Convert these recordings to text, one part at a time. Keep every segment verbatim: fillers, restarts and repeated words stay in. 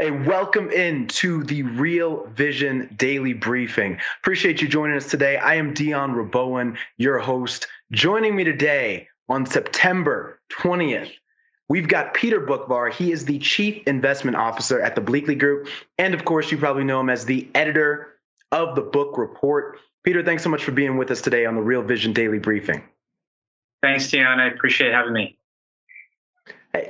Hey, welcome in to the Real Vision Daily Briefing. Appreciate you joining us today. I am Dion Rabouin, your host. Joining me today on September twentieth, we've got Peter Bookvar. He is the Chief Investment Officer at the Bleakley Group. And of course, you probably know him as the editor of the Book Report. Peter, thanks so much for being with us today on the Real Vision Daily Briefing. Thanks, Dion. I appreciate having me.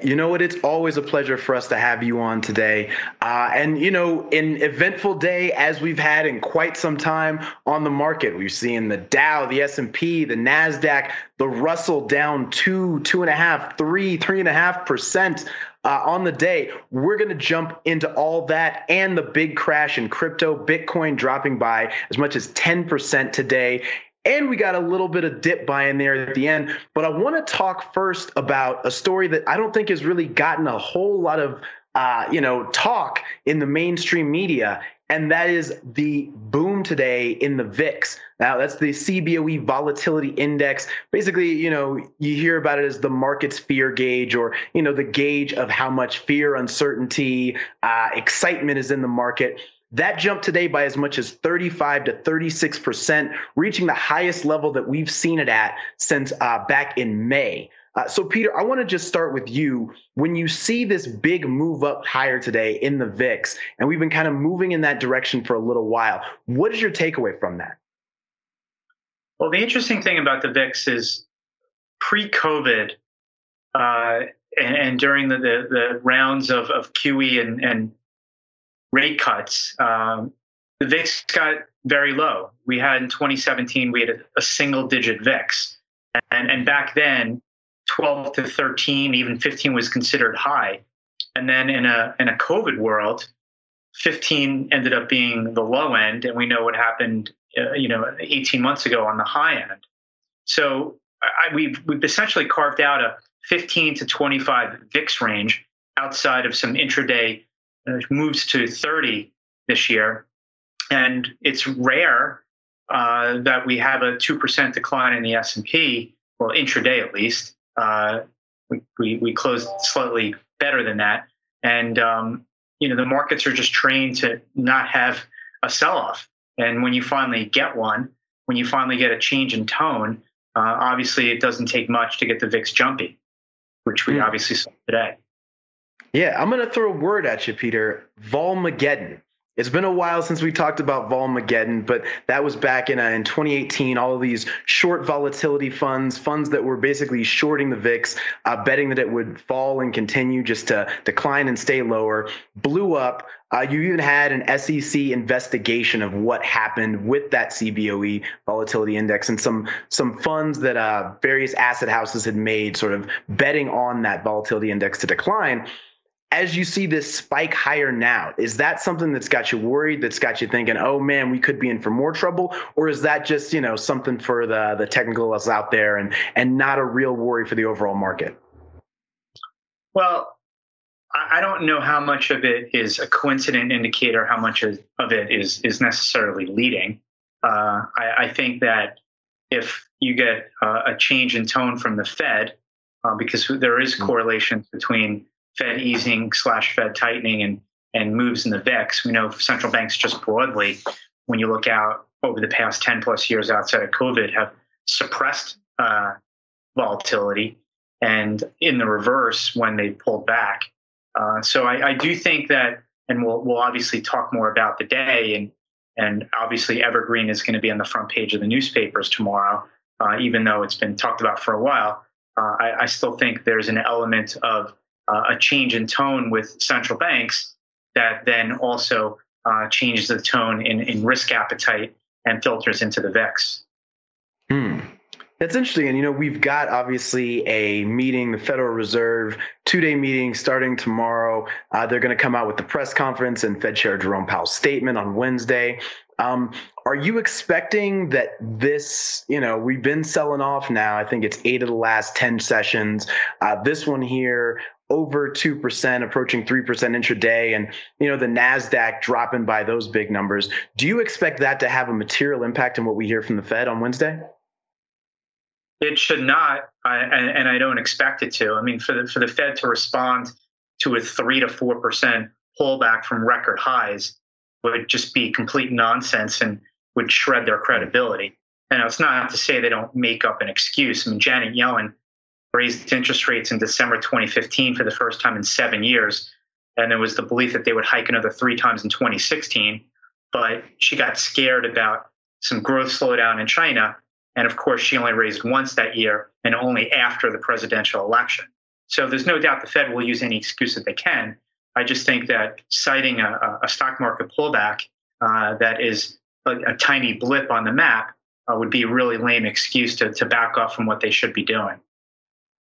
You know what? It's always a pleasure for us to have you on today. Uh, and, you know, an eventful day as we've had in quite some time on the market. We've seen the Dow, the S and P, the NASDAQ, the Russell down two, two and a half, three, three and a half percent uh, on the day. We're going to jump into all that and the big crash in crypto, Bitcoin dropping by as much as ten percent today. And we got a little bit of dip buy in there at the end. But I want to talk first about a story that I don't think has really gotten a whole lot of, uh, you know, talk in the mainstream media. And that is the boom today in the V I X. Now, that's the C B O E Volatility Index. Basically, you know, you hear about it as the market's fear gauge, or, you know, the gauge of how much fear, uncertainty, uh, excitement is in the market. That jumped today by as much as thirty-five to thirty-six percent, reaching the highest level that we've seen it at since uh, back in May. Uh, so, Peter, I want to just start with you. When you see this big move up higher today in the V I X, and we've been kind of moving in that direction for a little while, what is your takeaway from that? Well, the interesting thing about the V I X is pre-COVID uh, and, and during the, the, the rounds of, of Q E and, and rate cuts, um, the V I X got very low. We had in twenty seventeen, we had a, a single digit V I X. And, and back then, twelve to thirteen, even fifteen was considered high. And then in a in a COVID world, fifteen ended up being the low end. And we know what happened, uh, you know, eighteen months ago on the high end. So I, we've, we've essentially carved out a fifteen to twenty-five V I X range outside of some intraday It moves to thirty this year, and it's rare uh, that we have a two percent decline in the S and P, well, intraday at least. Uh, we, we we closed slightly better than that, and um, you know the markets are just trained to not have a sell-off. And when you finally get one, when you finally get a change in tone, uh, obviously it doesn't take much to get the V I X jumpy, which we mm. obviously saw today. Yeah, I'm going to throw a word at you, Peter. Volmageddon. It's been a while since we talked about Volmageddon, but that was back in uh, in twenty eighteen. All of these short volatility funds, funds that were basically shorting the V I X, uh, betting that it would fall and continue just to decline and stay lower, blew up. Uh, you even had an S E C investigation of what happened with that C B O E volatility index and some some funds that uh, various asset houses had made, sort of betting on that volatility index to decline. As you see this spike higher now, is that something that's got you worried, that's got you thinking, oh, man, we could be in for more trouble? Or is that just, you know, something for the, the technicalists out there and, and not a real worry for the overall market? Well, I don't know how much of it is a coincident indicator, how much of it is, is necessarily leading. Uh, I, I think that if you get uh, a change in tone from the Fed, uh, because there is correlations between Fed easing slash Fed tightening and, and moves in the V I X. We know central banks just broadly, when you look out over the past ten plus years outside of COVID, have suppressed uh, volatility, and in the reverse when they pulled back. Uh, so I, I do think that, and we'll we'll obviously talk more about the day, and and obviously Evergrande is going to be on the front page of the newspapers tomorrow, uh, even though it's been talked about for a while. Uh, I, I still think there's an element of Uh, a change in tone with central banks that then also uh, changes the tone in, in risk appetite and filters into the V I X. Hmm. That's interesting. And, you know, we've got obviously a meeting, the Federal Reserve, two-day meeting starting tomorrow. Uh, they're going to come out with the press conference and Fed Chair Jerome Powell's statement on Wednesday. Um, are you expecting that this, you know, we've been selling off now. I think it's eight of the last ten sessions. Uh, this one here, over two percent, approaching three percent intraday, and, you know, the NASDAQ dropping by those big numbers. Do you expect that to have a material impact on what we hear from the Fed on Wednesday? It should not, I, and, and I don't expect it to. I mean, for the for the Fed to respond to a three to four percent pullback from record highs would just be complete nonsense and would shred their credibility. And it's not to say they don't make up an excuse. I mean, Janet Yellen raised interest rates in December twenty fifteen for the first time in seven years, and there was the belief that they would hike another three times in twenty sixteen. But she got scared about some growth slowdown in China. And of course, she only raised once that year and only after the presidential election. So there's no doubt the Fed will use any excuse that they can. I just think that citing a, a stock market pullback uh, that is a, a tiny blip on the map uh, would be a really lame excuse to, to back off from what they should be doing.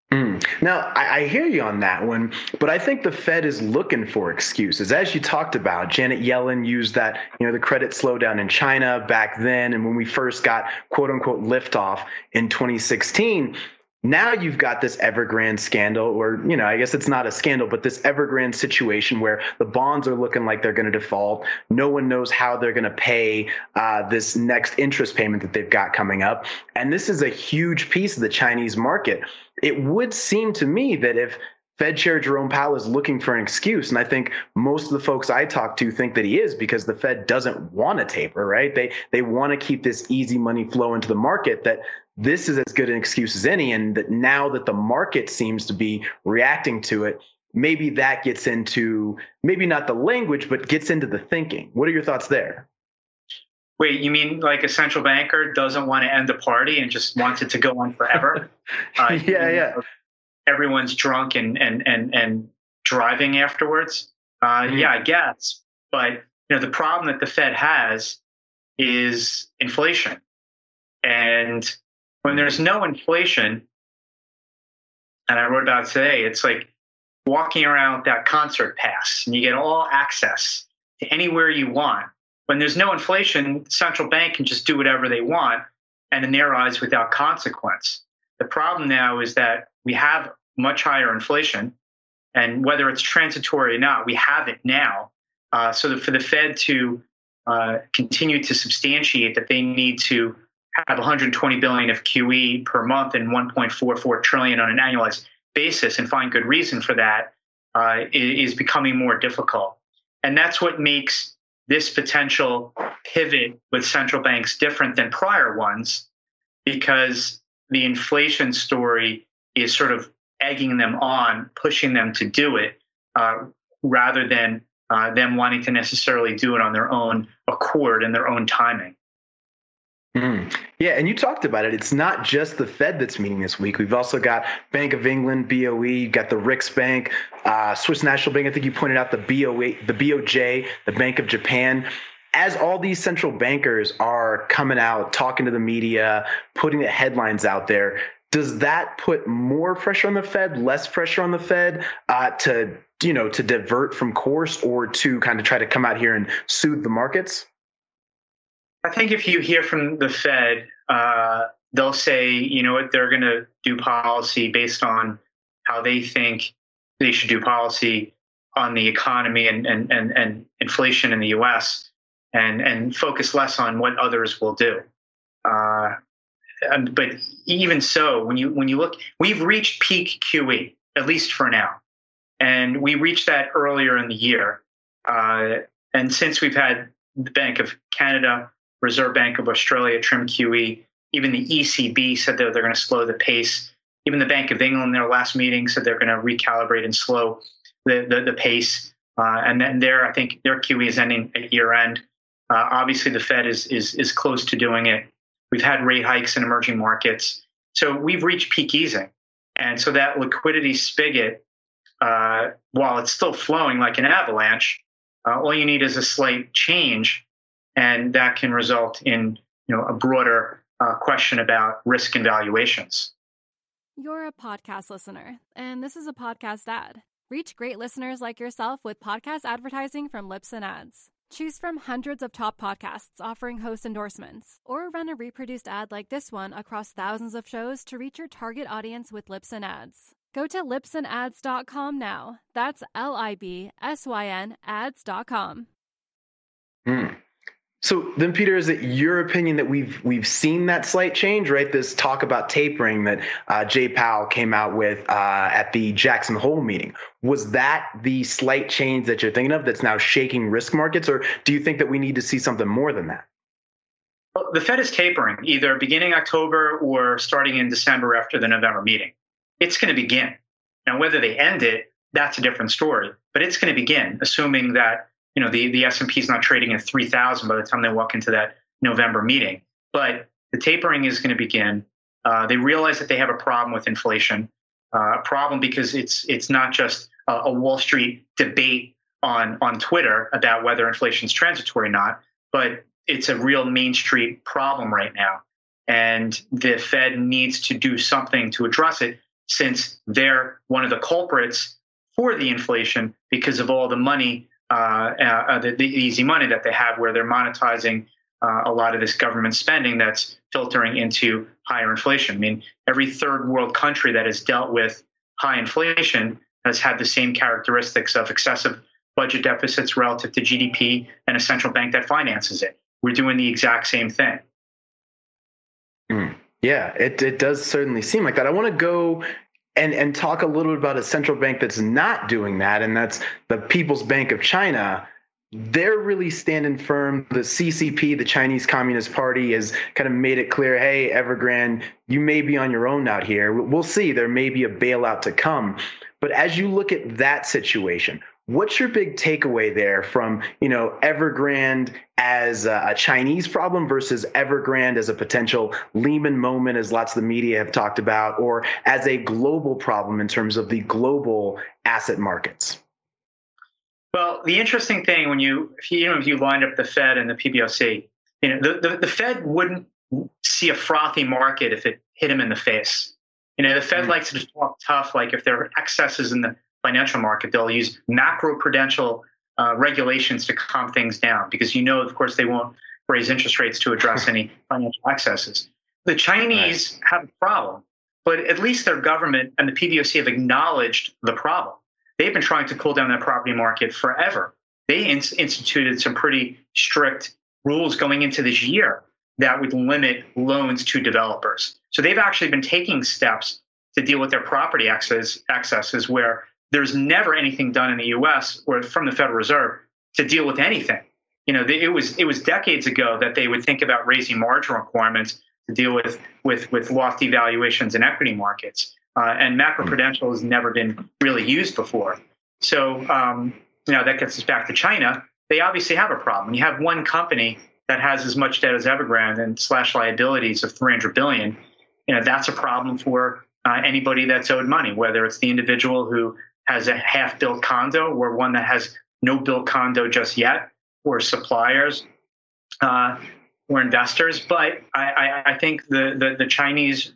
Mm. Now, I, I hear you on that one, but I think the Fed is looking for excuses. As you talked about, Janet Yellen used that, you know, the credit slowdown in China back then. And when we first got, quote unquote, liftoff in twenty sixteen, now you've got this Evergrande scandal, or, you know, I guess it's not a scandal, but this Evergrande situation where the bonds are looking like they're going to default. No one knows how they're going to pay uh, this next interest payment that they've got coming up. And this is a huge piece of the Chinese market. It would seem to me that if Fed Chair Jerome Powell is looking for an excuse, and I think most of the folks I talk to think that he is, because the Fed doesn't want to taper, right? They they want to keep this easy money flow into the market, that this is as good an excuse as any, and that now that the market seems to be reacting to it, maybe that gets into, maybe not the language, but gets into the thinking. What are your thoughts there? Wait, you mean like a central banker doesn't want to end the party and just wants it to go on forever? Uh, yeah, you know, yeah. Everyone's drunk and and and and driving afterwards. Uh, mm-hmm. Yeah, I guess. But you know, the problem that the Fed has is inflation, and when there's no inflation, and I wrote about it today, it's like walking around that concert pass, and you get all access to anywhere you want. When there's no inflation, the central bank can just do whatever they want, and in their eyes, without consequence. The problem now is that we have much higher inflation, and whether it's transitory or not, we have it now. Uh, so that for the Fed to uh, continue to substantiate that they need to have one hundred twenty billion dollars of Q E per month and one point four four trillion dollars on an annualized basis, and find good reason for that, uh, is becoming more difficult. And that's what makes this potential pivot with central banks different than prior ones, because the inflation story is sort of egging them on, pushing them to do it, uh, rather than uh, them wanting to necessarily do it on their own accord and their own timing. Mm. Yeah, and you talked about it. It's not just the Fed that's meeting this week. We've also got Bank of England, B O E, you've got the Riksbank, uh, Swiss National Bank. I think you pointed out the B O E, the B O J, the Bank of Japan. As all these central bankers are coming out, talking to the media, putting the headlines out there, does that put more pressure on the Fed, less pressure on the Fed uh, to, you know, to divert from course, or to kind of try to come out here and soothe the markets? I think if you hear from the Fed, uh, they'll say, you know what, they're going to do policy based on how they think they should do policy on the economy and and and, and inflation in the U S, and and focus less on what others will do. Uh, but even so, when you when you look, we've reached peak Q E, at least for now, and we reached that earlier in the year. Uh, and since we've had the Bank of Canada, Reserve Bank of Australia trim Q E. Even the E C B said that they're going to slow the pace. Even the Bank of England, in their last meeting, said they're going to recalibrate and slow the the, the pace. Uh, and then there, I think their Q E is ending at year end. Uh, obviously, the Fed is is is close to doing it. We've had rate hikes in emerging markets, so we've reached peak easing. And so that liquidity spigot, uh, while it's still flowing like an avalanche, uh, all you need is a slight change. And that can result in, you know, a broader uh, question about risk and valuations. You're a podcast listener, and this is a podcast ad. Reach great listeners like yourself with podcast advertising from Libsyn Ads. Choose from hundreds of top podcasts offering host endorsements, or run a reproduced ad like this one across thousands of shows to reach your target audience with Libsyn Ads. Go to libsyn ads dot com now. That's L I B S Y N ads dot com. Mm. So then, Peter, is it your opinion that we've we've seen that slight change, right? This talk about tapering that uh, Jay Powell came out with uh, at the Jackson Hole meeting. Was that the slight change that you're thinking of that's now shaking risk markets? Or do you think that we need to see something more than that? Well, the Fed is tapering either beginning October or starting in December after the November meeting. It's going to begin. Now, whether they end it, that's a different story. But it's going to begin, assuming that you know, the, the S and P is not trading at three thousand by the time they walk into that November meeting. But the tapering is going to begin. Uh, they realize that they have a problem with inflation, uh, a problem because it's it's not just a, a Wall Street debate on, on Twitter about whether inflation is transitory or not, but it's a real Main Street problem right now. And the Fed needs to do something to address it since they're one of the culprits for the inflation because of all the money Uh, uh, the, the easy money that they have where they're monetizing uh, a lot of this government spending that's filtering into higher inflation. I mean, every third world country that has dealt with high inflation has had the same characteristics of excessive budget deficits relative to G D P and a central bank that finances it. We're doing the exact same thing. Mm. Yeah, it, it does certainly seem like that. I want to go And and talk a little bit about a central bank that's not doing that, and that's the People's Bank of China. They're really standing firm. The C C P, the Chinese Communist Party, has kind of made it clear, hey, Evergrande, you may be on your own out here. We'll see. There may be a bailout to come. But as you look at that situation, what's your big takeaway there from, you know, Evergrande as a Chinese problem versus Evergrande as a potential Lehman moment, as lots of the media have talked about, or as a global problem in terms of the global asset markets? Well, the interesting thing when you, if you, you know, if you lined up the Fed and the P B O C, you know, the, the, the Fed wouldn't see a frothy market if it hit them in the face. You know, the Fed mm. likes to just talk tough, like if there are excesses in the financial market, they'll use macroprudential uh, regulations to calm things down because, you know, of course, they won't raise interest rates to address any financial excesses. The Chinese right. have a problem, but at least their government and the P B O C have acknowledged the problem. They've been trying to cool down their property market forever. They in- instituted some pretty strict rules going into this year that would limit loans to developers. So they've actually been taking steps to deal with their property excess, excesses where there's never anything done in the U S or from the Federal Reserve to deal with anything. You know, it was it was decades ago that they would think about raising marginal requirements to deal with with with lofty valuations in equity markets, uh, and macroprudential has never been really used before. So, um, you know, that gets us back to China. They obviously have a problem. You have one company that has as much debt as Evergrande and slash liabilities of three hundred billion dollars. You know, that's a problem for uh, anybody that's owed money, whether it's the individual who has a half-built condo or one that has no built condo just yet, or suppliers uh, or investors. But I, I, I think the, the, the Chinese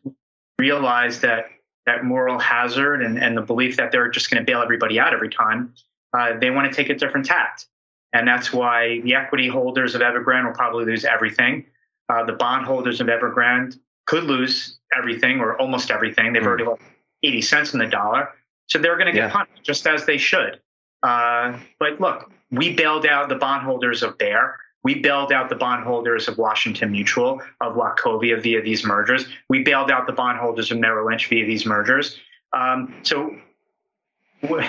realize that that moral hazard and, and the belief that they're just going to bail everybody out every time, uh, they want to take a different tact. And that's why the equity holders of Evergrande will probably lose everything. Uh, the bond holders of Evergrande could lose everything or almost everything. They've mm. already lost eighty cents on the dollar. So they're going to get yeah. punished just as they should. Uh, but look, we bailed out the bondholders of Bear. We bailed out the bondholders of Washington Mutual, of Wachovia via these mergers. We bailed out the bondholders of Merrill Lynch via these mergers. Um, so w-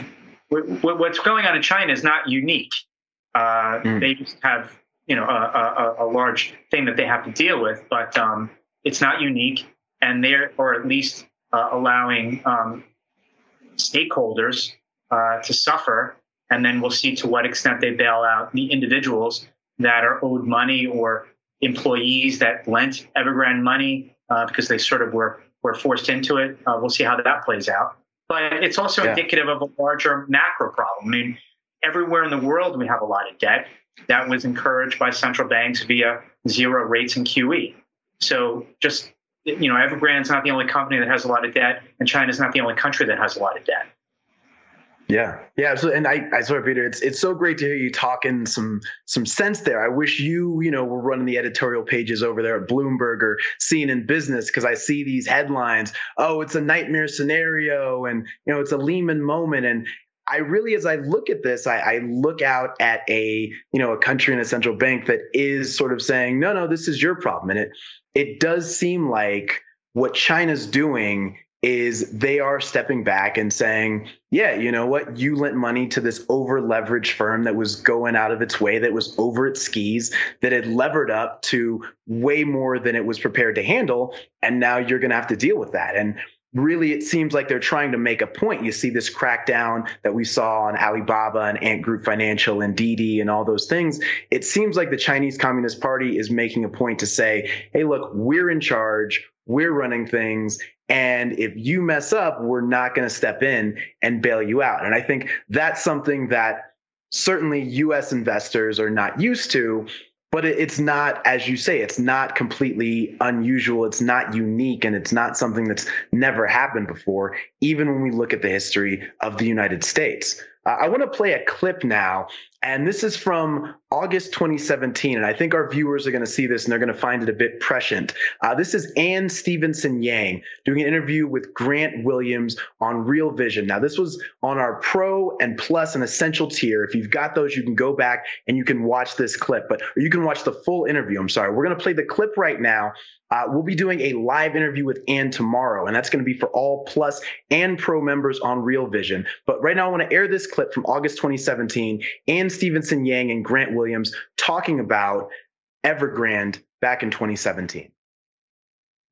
w- what's going on in China is not unique. Uh, mm. They just have, you know, a, a, a large thing that they have to deal with, but um, it's not unique. And they're, or at least uh, allowing Um, stakeholders uh, to suffer, and then we'll see to what extent they bail out the individuals that are owed money or employees that lent Evergrande money uh, because they sort of were were forced into it. Uh, we'll see how that plays out. But it's also yeah. indicative of a larger macro problem. I mean, everywhere in the world we have a lot of debt that was encouraged by central banks via zero rates and Q E. So just, you know, Evergrande's not the only company that has a lot of debt, and China's not the only country that has a lot of debt. Yeah, yeah, absolutely. And I, I swear, Peter, it's it's so great to hear you talking some some sense there. I wish you, you know, were running the editorial pages over there at Bloomberg or C N N Business, because I see these headlines. Oh, it's a nightmare scenario, and you know, it's a Lehman moment. And I really, as I look at this, I, I look out at a you know a country and a central bank that is sort of saying, no, no, this is your problem. And it it does seem like what China's doing is they are stepping back and saying, yeah, you know what? You lent money to this over-leveraged firm that was going out of its way, that was over its skis, that had levered up to way more than it was prepared to handle, and now you're going to have to deal with that. And really, it seems like they're trying to make a point. You see this crackdown that we saw on Alibaba and Ant Group Financial and Didi and all those things. It seems like the Chinese Communist Party is making a point to say, hey, look, we're in charge, we're running things, and if you mess up, we're not going to step in and bail you out. And I think that's something that certainly U S investors are not used to, but it's not, as you say, it's not completely unusual. It's not unique, and it's not something that's never happened before, even when we look at the history of the United States. Uh, I want to play a clip now, and this is from August twenty seventeen, and I think our viewers are going to see this, and they're going to find it a bit prescient. Uh, this is Ann Stevenson-Yang doing an interview with Grant Williams on Real Vision. Now, this was on our Pro and Plus and Essential tier. If you've got those, you can go back and you can watch this clip, but or you can watch the full interview. I'm sorry. We're going to play the clip right now. Uh, we'll be doing a live interview with Ann tomorrow, and that's going to be for all Plus and Pro members on Real Vision. But right now, I want to air this clip from August twenty seventeen, Ann Stevenson-Yang and Grant Williams talking about Evergrande back in twenty seventeen.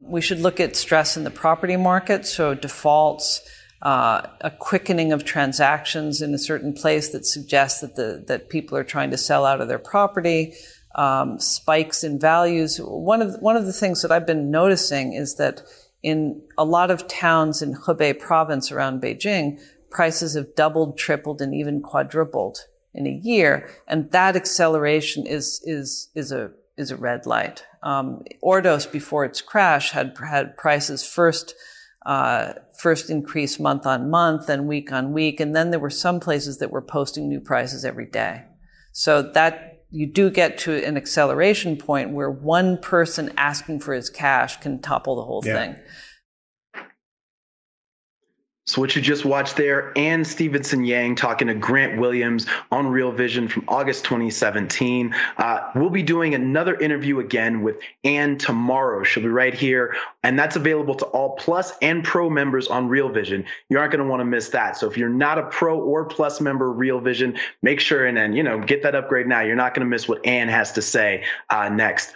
We should look at stress in the property market, so defaults, uh, a quickening of transactions in a certain place that suggests that the that people are trying to sell out of their property. Um, spikes in values. One of, one of the things that I've been noticing is that in a lot of towns in Hebei province around Beijing, prices have doubled, tripled, and even quadrupled in a year. And that acceleration is, is, is a, is a red light. Um, Ordos before its crash had, had prices first, uh, first increase month on month and week on week. And then there were some places that were posting new prices every day. So that, you do get to an acceleration point where one person asking for his cash can topple the whole yeah. thing. So what you just watched there, Ann Stevenson-Yang talking to Grant Williams on Real Vision from August twenty seventeen. Uh, we'll be doing another interview again with Ann tomorrow. She'll be right here. And that's available to all Plus and Pro members on Real Vision. You aren't going to want to miss that. So if you're not a Pro or Plus member of Real Vision, make sure and, and you know, get that upgrade now. You're not going to miss what Ann has to say uh, next.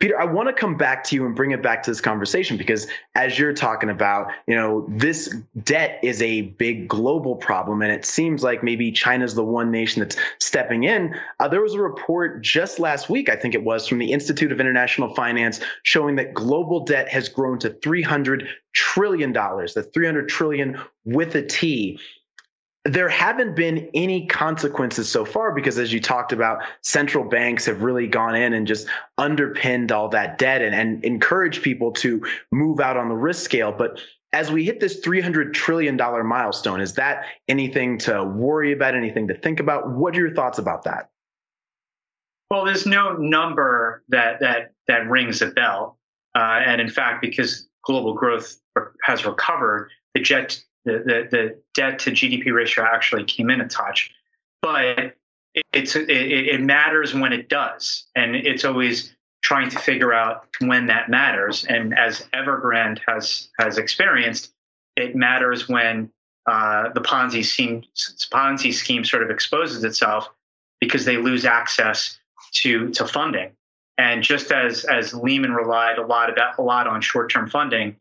Peter, I want to come back to you and bring it back to this conversation because as you're talking about, you know, this debt is a big global problem, and it seems like maybe China's the one nation that's stepping in. Uh, there was a report just last week, I think it was, from the Institute of International Finance showing that global debt has grown to three hundred trillion dollars, the three hundred trillion with a T. There haven't been any consequences so far because, as you talked about, central banks have really gone in and just underpinned all that debt and, and encouraged people to move out on the risk scale. But as we hit this three hundred trillion dollars milestone, is that anything to worry about, anything to think about? What are your thoughts about that? Well, there's no number that that that rings a bell. Uh, and in fact, because global growth has recovered, the jet The, the, the debt to G D P ratio actually came in a touch, but it, it's, it, it matters when it does. And it's always trying to figure out when that matters. And as Evergrande has, has experienced, it matters when uh, the Ponzi scheme, Ponzi scheme sort of exposes itself because they lose access to, to funding. And just as, as Lehman relied a lot, about, a lot on short-term funding,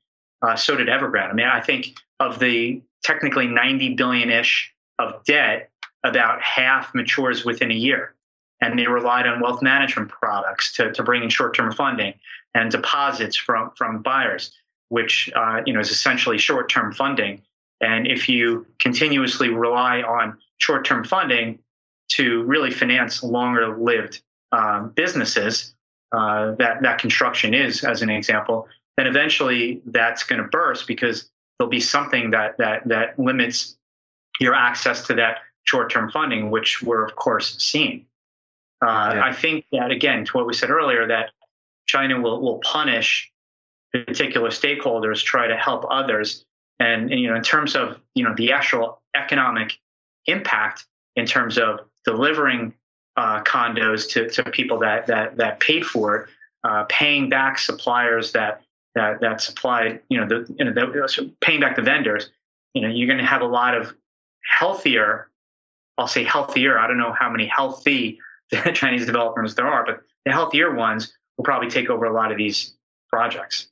Uh, so did Evergrande. I mean, I think of the technically ninety billion-ish of debt, about half matures within a year. And they relied on wealth management products to, to bring in short-term funding and deposits from, from buyers, which uh, you know is essentially short-term funding. And if you continuously rely on short-term funding to really finance longer-lived um, businesses, uh, that, that construction is, as an example, then eventually that's going to burst because there'll be something that, that, that limits your access to that short-term funding, which we're, of course, seeing. Uh, yeah. I think that, again, to what we said earlier, that China will, will punish particular stakeholders, try to help others. And, and, you know, in terms of, you know, the actual economic impact in terms of delivering uh, condos to, to people that, that, that paid for it, uh, paying back suppliers that, that, that supplied, you know, the, you know, the, paying back the vendors, you know, you're going to have a lot of healthier, I'll say healthier. I don't know how many healthy Chinese developers there are, but the healthier ones will probably take over a lot of these projects.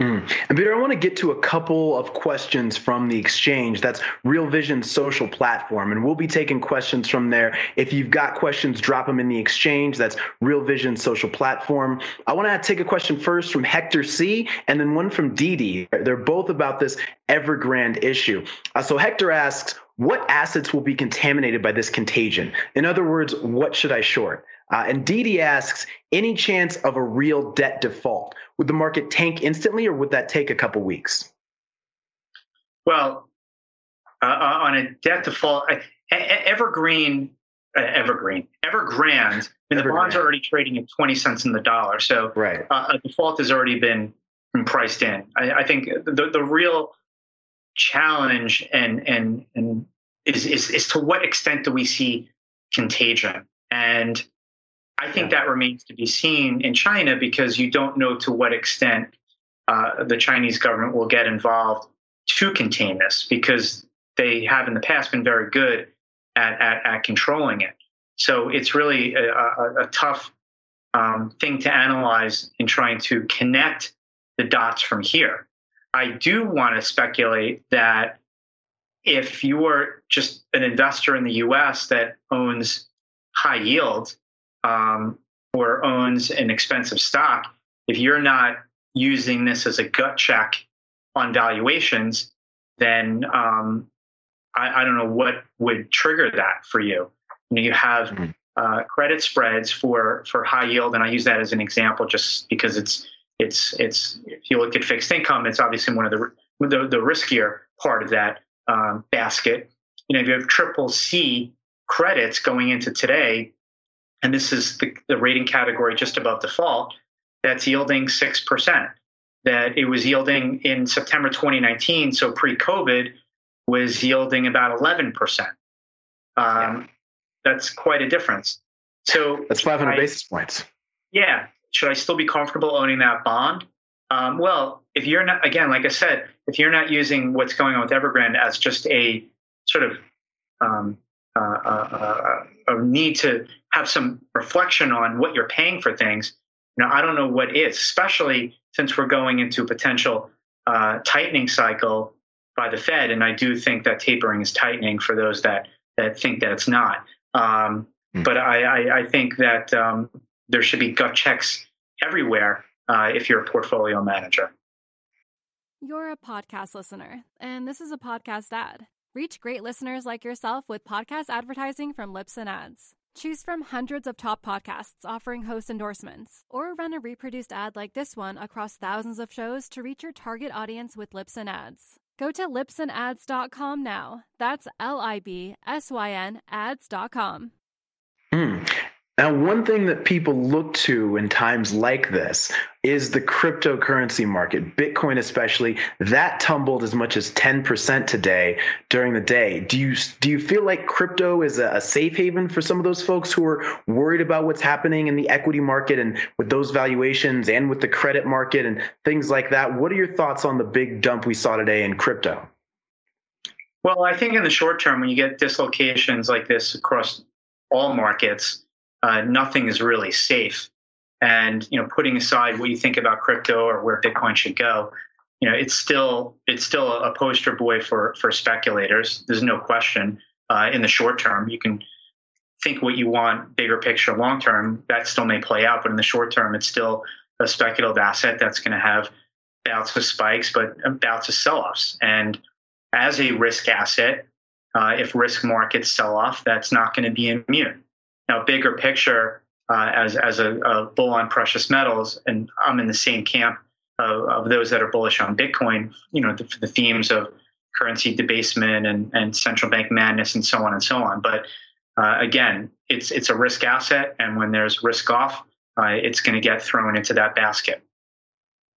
Mm. And Peter, I want to get to a couple of questions from the exchange. That's Real Vision's social platform. And we'll be taking questions from there. If you've got questions, drop them in the exchange. That's Real Vision's social platform. I want to take a question first from Hector C and then one from Didi. They're both about this Evergrande issue. Uh, so Hector asks, what assets will be contaminated by this contagion? In other words, what should I short? Uh, and Didi asks, any chance of a real debt default? Would the market tank instantly, or would that take a couple weeks? Well, uh, on a debt default, I, Evergreen, uh, Evergreen, Evergrande, I mean, the bonds are already trading at twenty cents in the dollar. So right. uh, a default has already been priced in. I, I think the, the real challenge and and and is, is is to what extent do we see contagion? And I think that remains to be seen in China, because you don't know to what extent uh, the Chinese government will get involved to contain this, because they have in the past been very good at, at, at controlling it. So it's really a, a, a tough um, thing to analyze in trying to connect the dots from here. I do want to speculate that if you are just an investor in the U S that owns high yield, Um, or owns an expensive stock, if you're not using this as a gut check on valuations, then um, I, I don't know what would trigger that for you. You know, you have uh, credit spreads for for high yield, and I use that as an example just because it's it's it's if you look at fixed income, it's obviously one of the the, the riskier part of that um, basket. You know, if you have triple C credits going into today, and this is the, the rating category just above default, that's yielding six percent. That it was yielding in September twenty nineteen, so pre-COVID, was yielding about eleven percent. Um, yeah. That's quite a difference. So that's five hundred I, basis points. Yeah. Should I still be comfortable owning that bond? Um, well, if you're not, again, like I said, if you're not using what's going on with Evergrande as just a sort of um, uh, uh, uh, a need to have some reflection on what you're paying for things. Now, I don't know what is, especially since we're going into a potential uh, tightening cycle by the Fed. And I do think that tapering is tightening for those that, that think that it's not. Um, mm. But I, I, I think that um, there should be gut checks everywhere uh, if you're a portfolio manager. You're a podcast listener, and this is a podcast ad. Reach great listeners like yourself with podcast advertising from Libsyn Ads. Choose from hundreds of top podcasts offering host endorsements, or run a reproduced ad like this one across thousands of shows to reach your target audience with Libsyn Ads. Go to libsyn ads dot com now. That's L I B S Y N ads dot com. Mm. Now, one thing that people look to in times like this is the cryptocurrency market, Bitcoin especially. That tumbled as much as ten percent today during the day. Do you do you feel like crypto is a safe haven for some of those folks who are worried about what's happening in the equity market and with those valuations and with the credit market and things like that? What are your thoughts on the big dump we saw today in crypto? Well, I think in the short term, when you get dislocations like this across all markets, Uh, nothing is really safe. And, you know, putting aside what you think about crypto or where Bitcoin should go, you know, it's still it's still a poster boy for for speculators. There's no question. Uh, in the short term, you can think what you want, bigger picture, long term. That still may play out. But in the short term, it's still a speculative asset that's going to have bouts of spikes, but bouts of sell-offs. And as a risk asset, uh, if risk markets sell off, that's not going to be immune. Now, bigger picture, uh, as as a, a bull on precious metals, and I'm in the same camp of, of those that are bullish on Bitcoin. You know, the, the themes of currency debasement and, and central bank madness and so on and so on. But uh, again, it's it's a risk asset, and when there's risk off, uh, it's going to get thrown into that basket.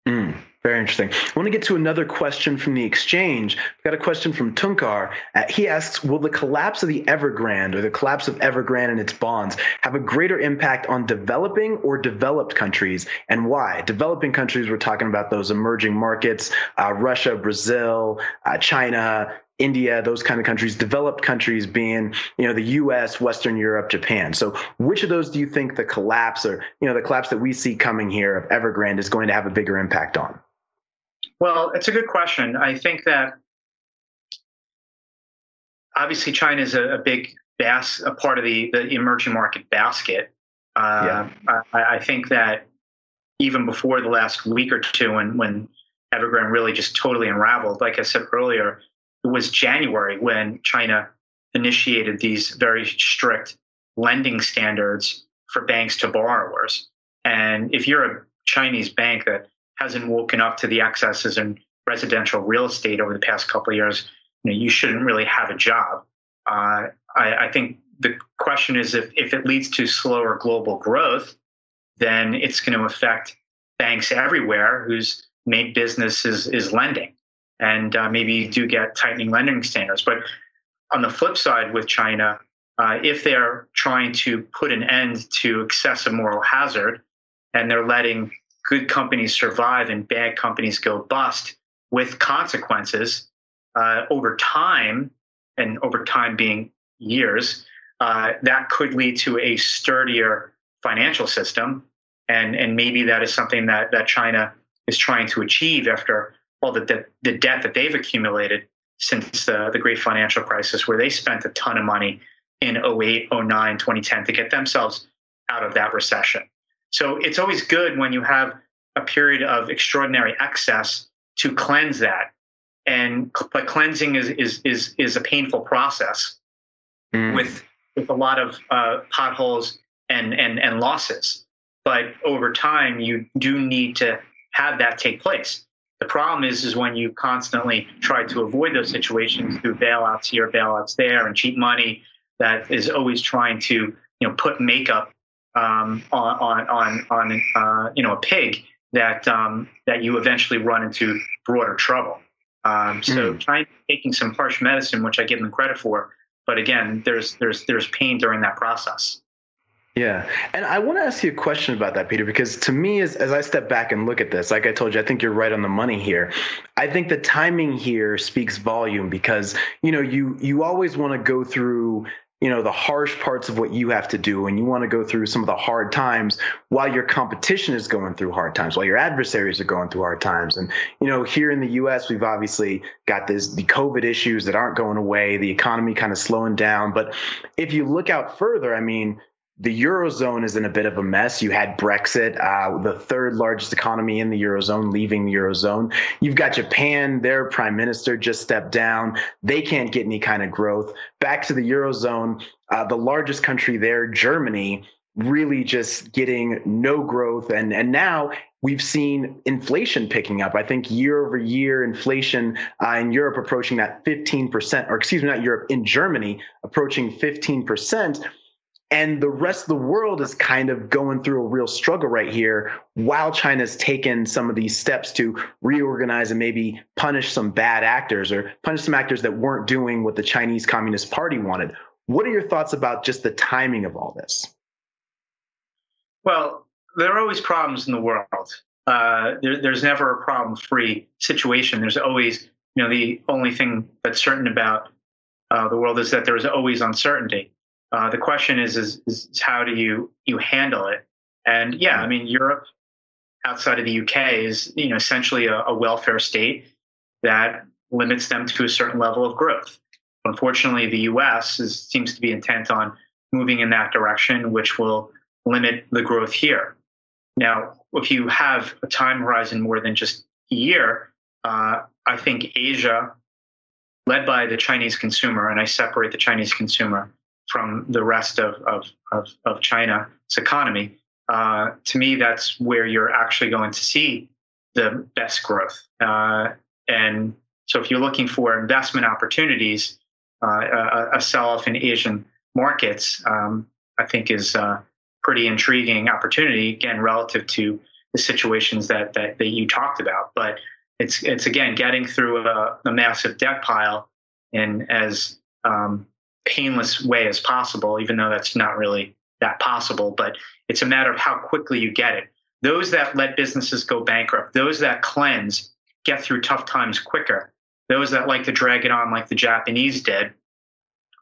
Mm. Very interesting. I want to get to another question from the exchange. We've got a question from Tunkar. Uh, he asks, will the collapse of the Evergrande or the collapse of Evergrande and its bonds have a greater impact on developing or developed countries, and why? Developing countries, we're talking about those emerging markets, uh, Russia, Brazil, uh, China, India, those kind of countries. Developed countries being, you know, the U S, Western Europe, Japan. So which of those do you think the collapse or, you know, the collapse that we see coming here of Evergrande is going to have a bigger impact on? Well, it's a good question. I think that obviously China is a, a big bas- a part of the, the emerging market basket. Uh, yeah. I, I think that even before the last week or two, when, when Evergrande really just totally unraveled, like I said earlier, it was January when China initiated these very strict lending standards for banks to borrowers. And if you're a Chinese bank that hasn't woken up to the excesses in residential real estate over the past couple of years, you know, you shouldn't really have a job. Uh, I, I think the question is if, if it leads to slower global growth, then it's going to affect banks everywhere whose main business is, is lending. And uh, maybe you do get tightening lending standards. But on the flip side with China, uh, if they're trying to put an end to excessive moral hazard and they're letting good companies survive and bad companies go bust with consequences uh, over time, and over time being years, uh, that could lead to a sturdier financial system. And and maybe that is something that, that China is trying to achieve after all the, the, the debt that they've accumulated since the, the great financial crisis, where they spent a ton of money in oh eight, oh nine, twenty ten to get themselves out of that recession. So it's always good when you have a period of extraordinary excess to cleanse that. And but cleansing is is is is a painful process mm. with with a lot of uh, potholes and, and and losses. But over time, you do need to have that take place. The problem is is when you constantly try to avoid those situations through bailouts here, bailouts there, and cheap money that is always trying to, you know, put makeup Um, on on on uh, you know, a pig, that um, that you eventually run into broader trouble. Um, so mm. China's taking some harsh medicine, which I give them credit for, but again, there's there's there's pain during that process. Yeah. And I want to ask you a question about that, Peter, because to me, as, as I step back and look at this, like I told you, I think you're right on the money here. I think the timing here speaks volume because, you know, you you always want to go through, you know, the harsh parts of what you have to do, and you want to go through some of the hard times while your competition is going through hard times, while your adversaries are going through hard times. And, you know, here in the U S, we've obviously got this, the COVID issues that aren't going away, the economy kind of slowing down. But if you look out further, I mean, the Eurozone is in a bit of a mess. You had Brexit, uh, the third largest economy in the Eurozone, leaving the Eurozone. You've got Japan, their prime minister just stepped down. They can't get any kind of growth. Back to the Eurozone, uh, the largest country there, Germany, really just getting no growth. And, and now we've seen inflation picking up. I think year over year, inflation uh, in Europe approaching that fifteen percent, or excuse me, not Europe, in Germany approaching fifteen percent. And the rest of the world is kind of going through a real struggle right here while China's taken some of these steps to reorganize and maybe punish some bad actors or punish some actors that weren't doing what the Chinese Communist Party wanted. What are your thoughts about just the timing of all this? Well, there are always problems in the world. Uh, there, there's never a problem-free situation. There's always, you know, the only thing that's certain about uh, the world is that there is always uncertainty. Uh, the question is, is, is how do you, you handle it? And yeah, I mean, Europe outside of the U K is, you know, essentially a, a welfare state that limits them to a certain level of growth. Unfortunately, the U S is, seems to be intent on moving in that direction, which will limit the growth here. Now, if you have a time horizon more than just a year, uh, I think Asia, led by the Chinese consumer, and I separate the Chinese consumer from the rest of, of, of, of China's economy, uh, to me, that's where you're actually going to see the best growth. Uh, and so if you're looking for investment opportunities, uh, a, a sell-off in Asian markets, um, I think is a pretty intriguing opportunity, again, relative to the situations that, that, that you talked about. But it's, it's again, getting through a, a massive debt pile in as um, painless way as possible, even though that's not really that possible, but it's a matter of how quickly you get it. Those that let businesses go bankrupt, those that cleanse, get through tough times quicker. Those that like to drag it on like the Japanese did,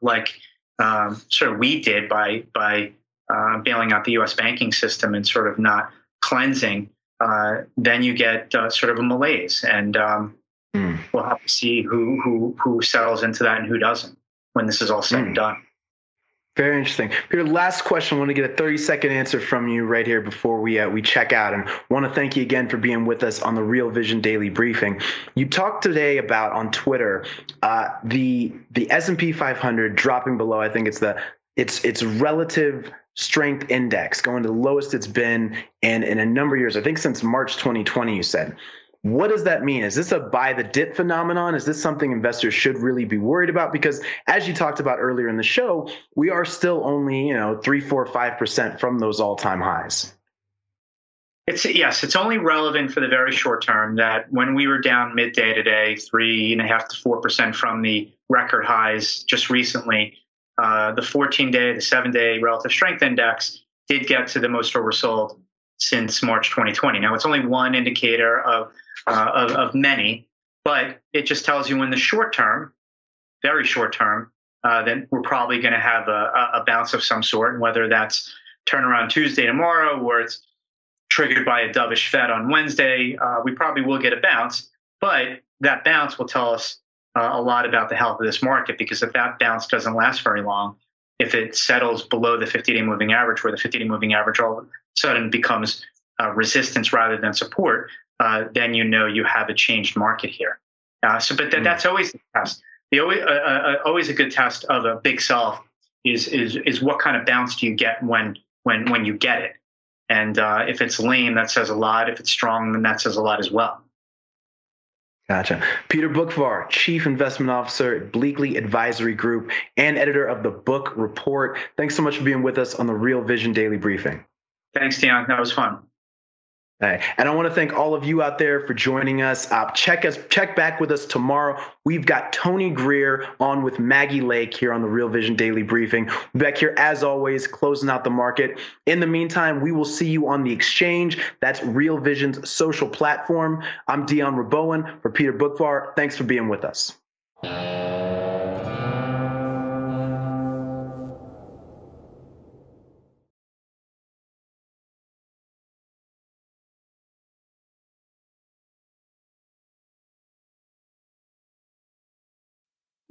like um, sort of we did by by uh, bailing out the U S banking system and sort of not cleansing, uh, then you get uh, sort of a malaise. And um, mm. we'll have to see who, who, who settles into that and who doesn't when this is all said mm. and done. Very interesting. Peter, last question. I want to get a thirty second answer from you right here before we uh, we check out. And I want to thank you again for being with us on the Real Vision Daily Briefing. You talked today about on Twitter uh, the the S and P five hundred dropping below. I think it's the it's it's relative strength index going to the lowest it's been in in a number of years. I think since March twenty twenty. You said. What does that mean? Is this a buy the dip phenomenon? Is this something investors should really be worried about? Because as you talked about earlier in the show, we are still only, you know, three, four, five percent from those all-time highs. It's yes, it's only relevant for the very short term. That when we were down midday today, three and a half to four percent from the record highs just recently, uh, the fourteen-day, the seven-day relative strength index did get to the most oversold since March twenty twenty. Now it's only one indicator of Uh, of, of many, but it just tells you in the short term, very short term, uh, then we're probably going to have a, a bounce of some sort. And whether that's turnaround Tuesday tomorrow or it's triggered by a dovish Fed on Wednesday, uh, we probably will get a bounce. But that bounce will tell us uh, a lot about the health of this market, because if that bounce doesn't last very long, if it settles below the fifty-day moving average, where the fifty-day moving average all of a sudden becomes uh, resistance rather than support, Uh, then you know you have a changed market here. Uh, so, but th- that's always the test. The always, uh, uh, always a good test of a big sell is is is what kind of bounce do you get when when when you get it? And uh, if it's lean, that says a lot. If it's strong, then that says a lot as well. Gotcha. Peter Bookvar, Chief Investment Officer at Bleakley Advisory Group and editor of the Book Report. Thanks so much for being with us on the Real Vision Daily Briefing. Thanks, Dion. That was fun. And I want to thank all of you out there for joining us. Uh, check us, check back with us tomorrow. We've got Tony Greer on with Maggie Lake here on the Real Vision Daily Briefing. We're back here, as always, closing out the market. In the meantime, we will see you on the exchange. That's Real Vision's social platform. I'm Dion Rabouin for Peter Bookvar. Thanks for being with us.